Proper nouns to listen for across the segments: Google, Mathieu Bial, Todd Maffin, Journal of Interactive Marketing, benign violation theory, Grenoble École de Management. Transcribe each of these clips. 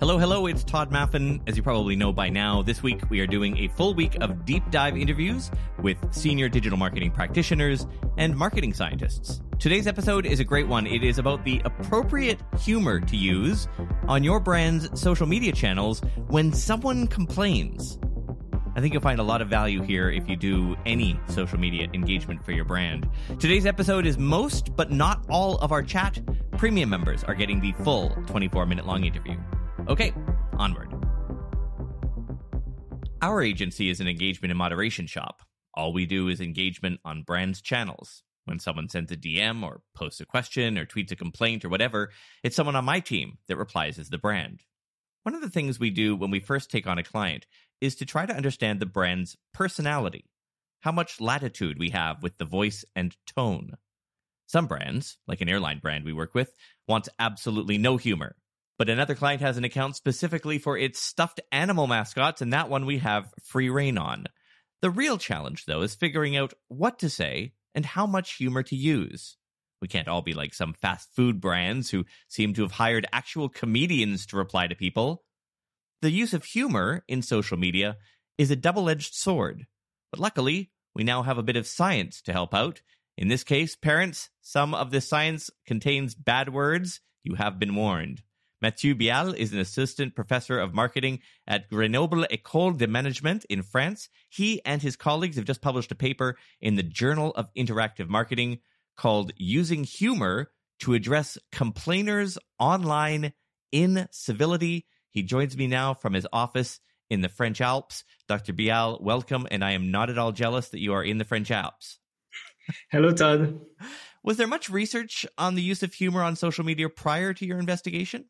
Hello, it's Todd Maffin. As you probably know by now, this week we are doing a full week of deep dive interviews with senior digital marketing practitioners and marketing scientists. Today's episode is a great one. It is about the appropriate humor to use on your brand's social media channels when someone complains. I think you'll find a lot of value here if you do any social media engagement for your brand. Today's episode is most, but not all, of our chat. Premium members are getting the full 24-minute long interview. Okay, onward. Our agency is an engagement and moderation shop. All we do is engagement on brands' channels. When someone sends a DM or posts a question or tweets a complaint or whatever, it's someone on my team that replies as the brand. One of the things we do when we first take on a client is to try to understand the brand's personality, how much latitude we have with the voice and tone. Some brands, like an airline brand we work with, want absolutely no humor. But another client has an account specifically for its stuffed animal mascots, and that one we have free rein on. The real challenge, though, is figuring out what to say and how much humor to use. We can't all be like some fast food brands who seem to have hired actual comedians to reply to people. The use of humor in social media is a double-edged sword. But luckily, we now have a bit of science to help out. In this case, parents, some of this science contains bad words. You have been warned. Mathieu Bial is an assistant professor of marketing at Grenoble École de Management in France. He and his colleagues have just published a paper in the Journal of Interactive Marketing called Using Humor to Address Complainers Online in Civility. He joins me now from his office in the French Alps. Dr. Bial, welcome, and I am not at all jealous that you are in the French Alps. Hello, Todd. Was there much research on the use of humor on social media prior to your investigation?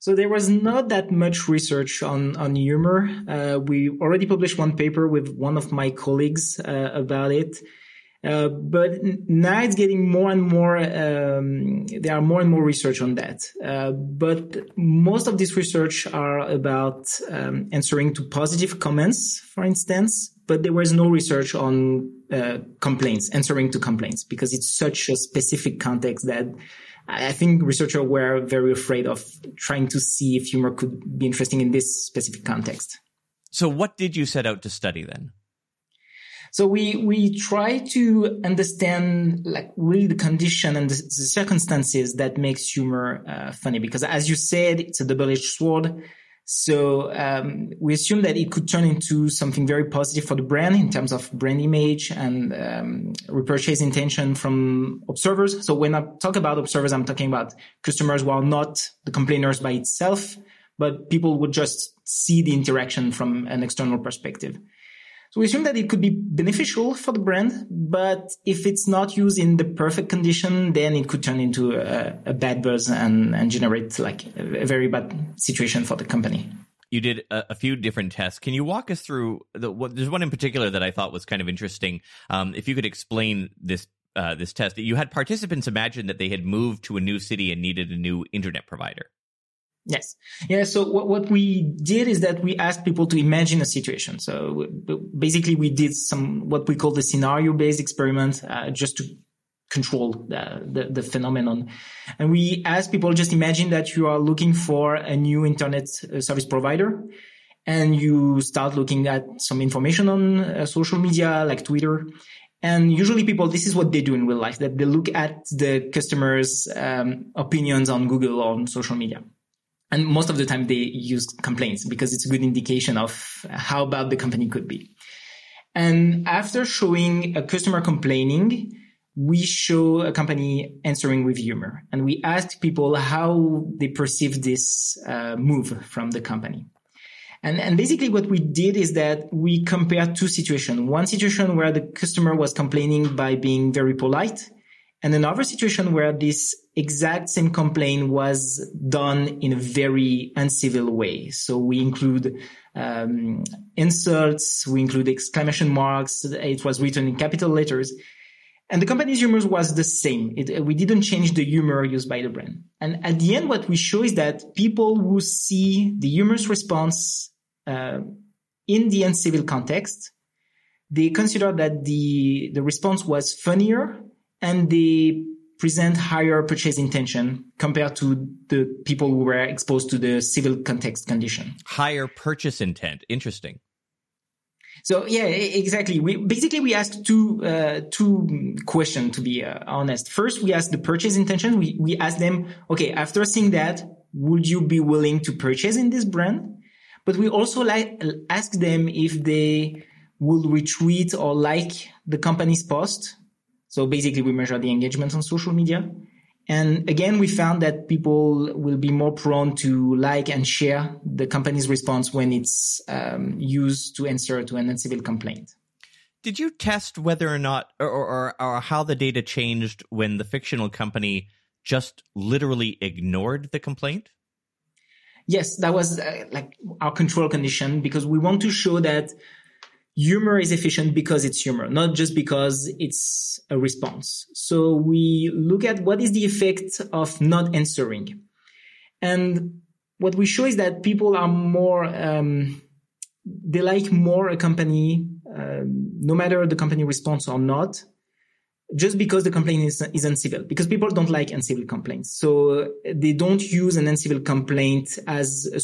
So there was not that much research on humor. We already published one paper with one of my colleagues about it. But now it's getting more and more, there are more and more research on that. But most of this research are about answering to positive comments, for instance. But there was no research on complaints, answering to complaints, because it's such a specific context that I think researchers were very afraid of trying to see if humor could be interesting in this specific context. So what did you set out to study then? So we try to understand like really the condition and the circumstances that makes humor funny, because as you said, it's a double-edged sword. So we assume that it could turn into something very positive for the brand in terms of brand image and repurchase intention from observers. So when I talk about observers, I'm talking about customers who are not the complainers by itself, but people would just see the interaction from an external perspective. So we assume that it could be beneficial for the brand, but if it's not used in the perfect condition, then it could turn into a bad buzz and generate like a very bad situation for the company. You did a few different tests. Can you walk us through there's one in particular that I thought was kind of interesting. If you could explain this test, that you had participants imagine that they had moved to a new city and needed a new internet provider. Yes. Yeah. So what we did is that we asked people to imagine a situation. So basically we did some, what we call the scenario-based experiment, just to control the phenomenon. And we asked people, just imagine that you are looking for a new internet service provider and you start looking at some information on social media like Twitter. And usually people, this is what they do in real life, that they look at the customer's opinions on Google or on social media. And most of the time they use complaints because it's a good indication of how bad the company could be. And after showing a customer complaining, we show a company answering with humor. And we asked people how they perceive this move from the company. And basically what we did is that we compared two situations. One situation where the customer was complaining by being very polite, and another situation where this exact same complaint was done in a very uncivil way. So we include insults, we include exclamation marks. It was written in capital letters. And the company's humor was the same. We didn't change the humor used by the brand. And at the end, what we show is that people who see the humorous response in the uncivil context, they consider that the response was funnier, and they present higher purchase intention compared to the people who were exposed to the civil context condition. Higher purchase intent. Interesting. So yeah, exactly. We asked two questions, to be honest. First, we asked the purchase intention. We asked them, okay, after seeing that, would you be willing to purchase in this brand? But we also asked them if they would retweet or like the company's post. So basically, we measure the engagement on social media. And again, we found that people will be more prone to like and share the company's response when it's used to answer to an civil complaint. Did you test whether or not or how the data changed when the fictional company just literally ignored the complaint? Yes, that was like our control condition, because we want to show that humor is efficient because it's humor, not just because it's a response. So we look at what is the effect of not answering. And what we show is that people are more, they like more a company, no matter the company response or not, just because the complaint is uncivil, because people don't like uncivil complaints. So they don't use an uncivil complaint as a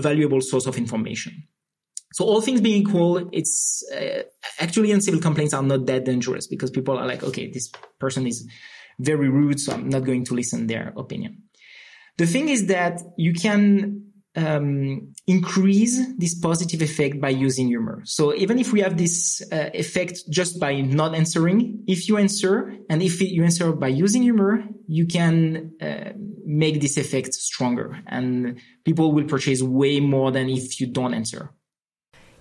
valuable source of information. So all things being equal, it's actually uncivil complaints are not that dangerous, because people are like, okay, this person is very rude, so I'm not going to listen to their opinion. The thing is that you can increase this positive effect by using humor. So even if we have this effect just by not answering, if you answer, and if you answer by using humor, you can make this effect stronger, and people will purchase way more than if you don't answer.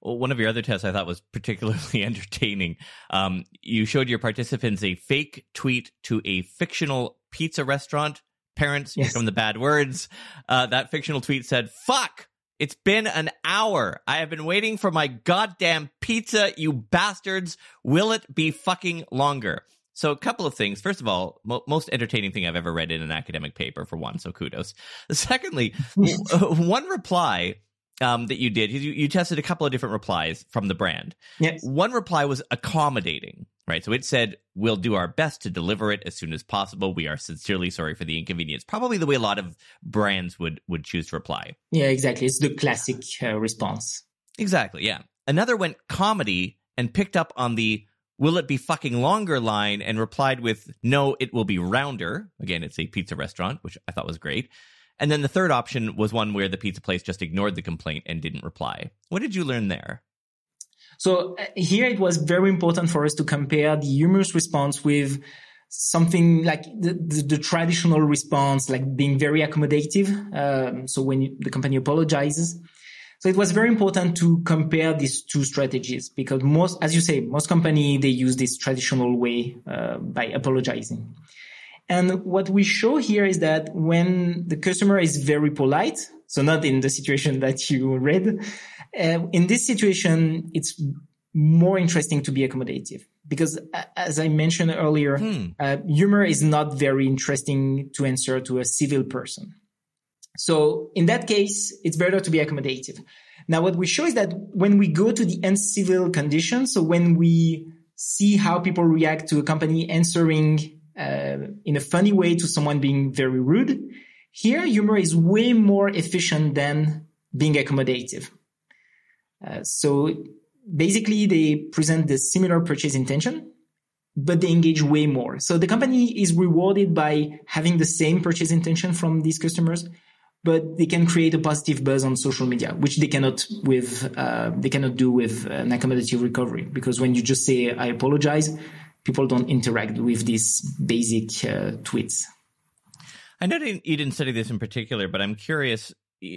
Well, one of your other tests I thought was particularly entertaining. You showed your participants a fake tweet to a fictional pizza restaurant. Parents, yes. From the bad words. That fictional tweet said, "Fuck, it's been an hour. I have been waiting for my goddamn pizza, you bastards. Will it be fucking longer?" So a couple of things. First of all, most entertaining thing I've ever read in an academic paper, for one, so kudos. Secondly, one reply that you did, you tested a couple of different replies from the brand. Yes. One reply was accommodating, right? So it said, "We'll do our best to deliver it as soon as possible. We are sincerely sorry for the inconvenience." Probably the way a lot of brands would choose to reply. Yeah, exactly. It's the classic response. Exactly, yeah. Another went comedy and picked up on the "will it be fucking longer" line and replied with, "No, it will be rounder." Again, it's a pizza restaurant, which I thought was great. And then the third option was one where the pizza place just ignored the complaint and didn't reply. What did you learn there? So here it was very important for us to compare the humorous response with something like the traditional response, like being very accommodative. So when the company apologizes. So it was very important to compare these two strategies, because most, as you say, most companies, they use this traditional way by apologizing. And what we show here is that when the customer is very polite, so not in the situation that you read, in this situation, it's more interesting to be accommodative. Because as I mentioned earlier, humor is not very interesting to answer to a civil person. So in that case, it's better to be accommodative. Now, what we show is that when we go to the uncivil condition, so when we see how people react to a company answering in a funny way to someone being very rude, here humor is way more efficient than being accommodative. So basically, they present the similar purchase intention, but they engage way more. So the company is rewarded by having the same purchase intention from these customers, but they can create a positive buzz on social media, which they cannot with do with an accommodative recovery. Because when you just say, I apologize, people don't interact with these basic tweets. I know you didn't study this in particular, but I'm curious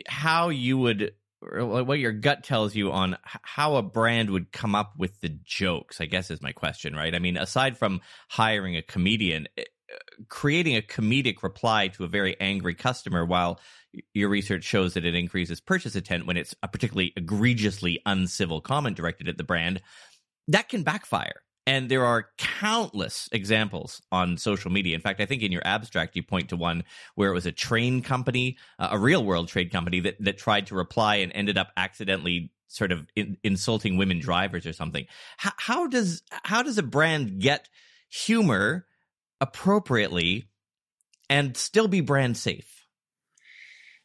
how you would, or what your gut tells you on how a brand would come up with the jokes, I guess is my question, right? I mean, aside from hiring a comedian, creating a comedic reply to a very angry customer, while your research shows that it increases purchase intent when it's a particularly egregiously uncivil comment directed at the brand, that can backfire. And there are countless examples on social media. In fact, I think in your abstract, you point to one where it was a train company, a real world trade company that tried to reply and ended up accidentally sort of insulting women drivers or something. How does a brand get humor appropriately and still be brand safe?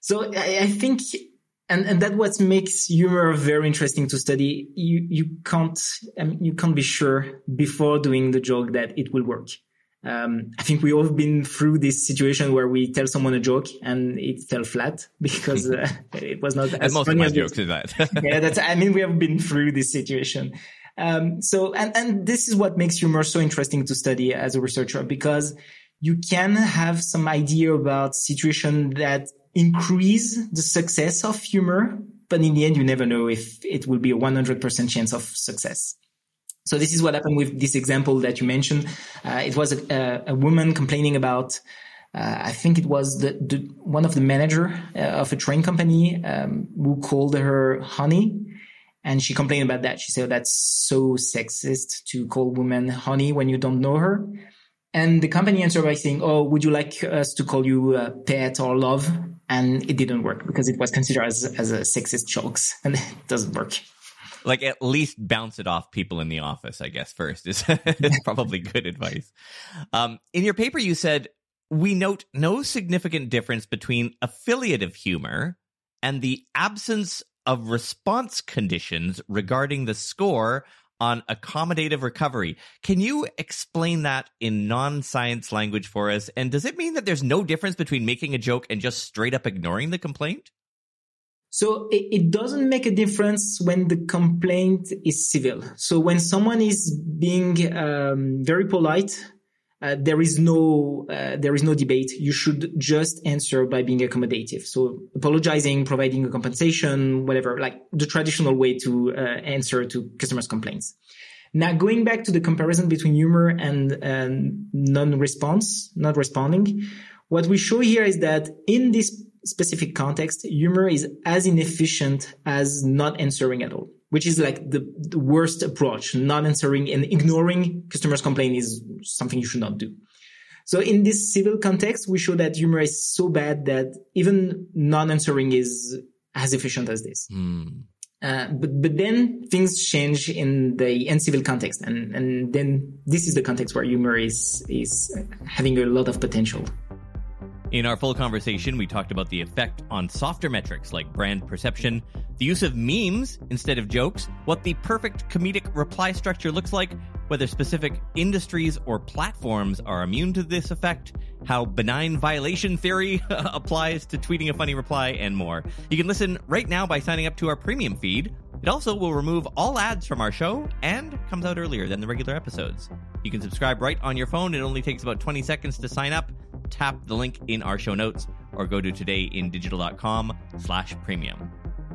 So I think, and that what makes humor very interesting to study. You can't be sure before doing the joke that it will work. I think we all have been through this situation where we tell someone a joke and it fell flat because it was not as most funny of my jokes is that. Yeah, we have been through this situation. So this is what makes humor so interesting to study as a researcher, because you can have some idea about situation that increase the success of humor, but in the end, you never know if it will be a 100% chance of success. So this is what happened with this example that you mentioned. It was a woman complaining about, I think it was the one of the manager of a train company who called her honey. And she complained about that. She said, that's so sexist to call women honey when you don't know her. And the company answered by saying, oh, would you like us to call you pet or love? And it didn't work because it was considered as a sexist jokes, and it doesn't work. Like, at least bounce it off people in the office, I guess, first is probably good advice. In your paper, you said, we note no significant difference between affiliative humor and the absence of response conditions regarding the score on accommodative recovery. Can you explain that in non-science language for us? And does it mean that there's no difference between making a joke and just straight up ignoring the complaint? So it doesn't make a difference when the complaint is civil. So when someone is being very polite, there is no debate. You should just answer by being accommodative. So apologizing, providing a compensation, whatever, like the traditional way to answer to customers' complaints. Now, going back to the comparison between humor and non-response, not responding, what we show here is that in this specific context, humor is as inefficient as not answering at all, which is like the worst approach. Not answering and ignoring customers' complaint is something you should not do. So in this civil context, we show that humor is so bad that even non-answering is as efficient as this. But then things change in the uncivil context. And then this is the context where humor is having a lot of potential. In our full conversation, we talked about the effect on softer metrics like brand perception, the use of memes instead of jokes, what the perfect comedic reply structure looks like, whether specific industries or platforms are immune to this effect, how benign violation theory applies to tweeting a funny reply, and more. You can listen right now by signing up to our premium feed. It also will remove all ads from our show and comes out earlier than the regular episodes. You can subscribe right on your phone. It only takes about 20 seconds to sign up. Tap the link in our show notes or go to todayindigital.com/premium.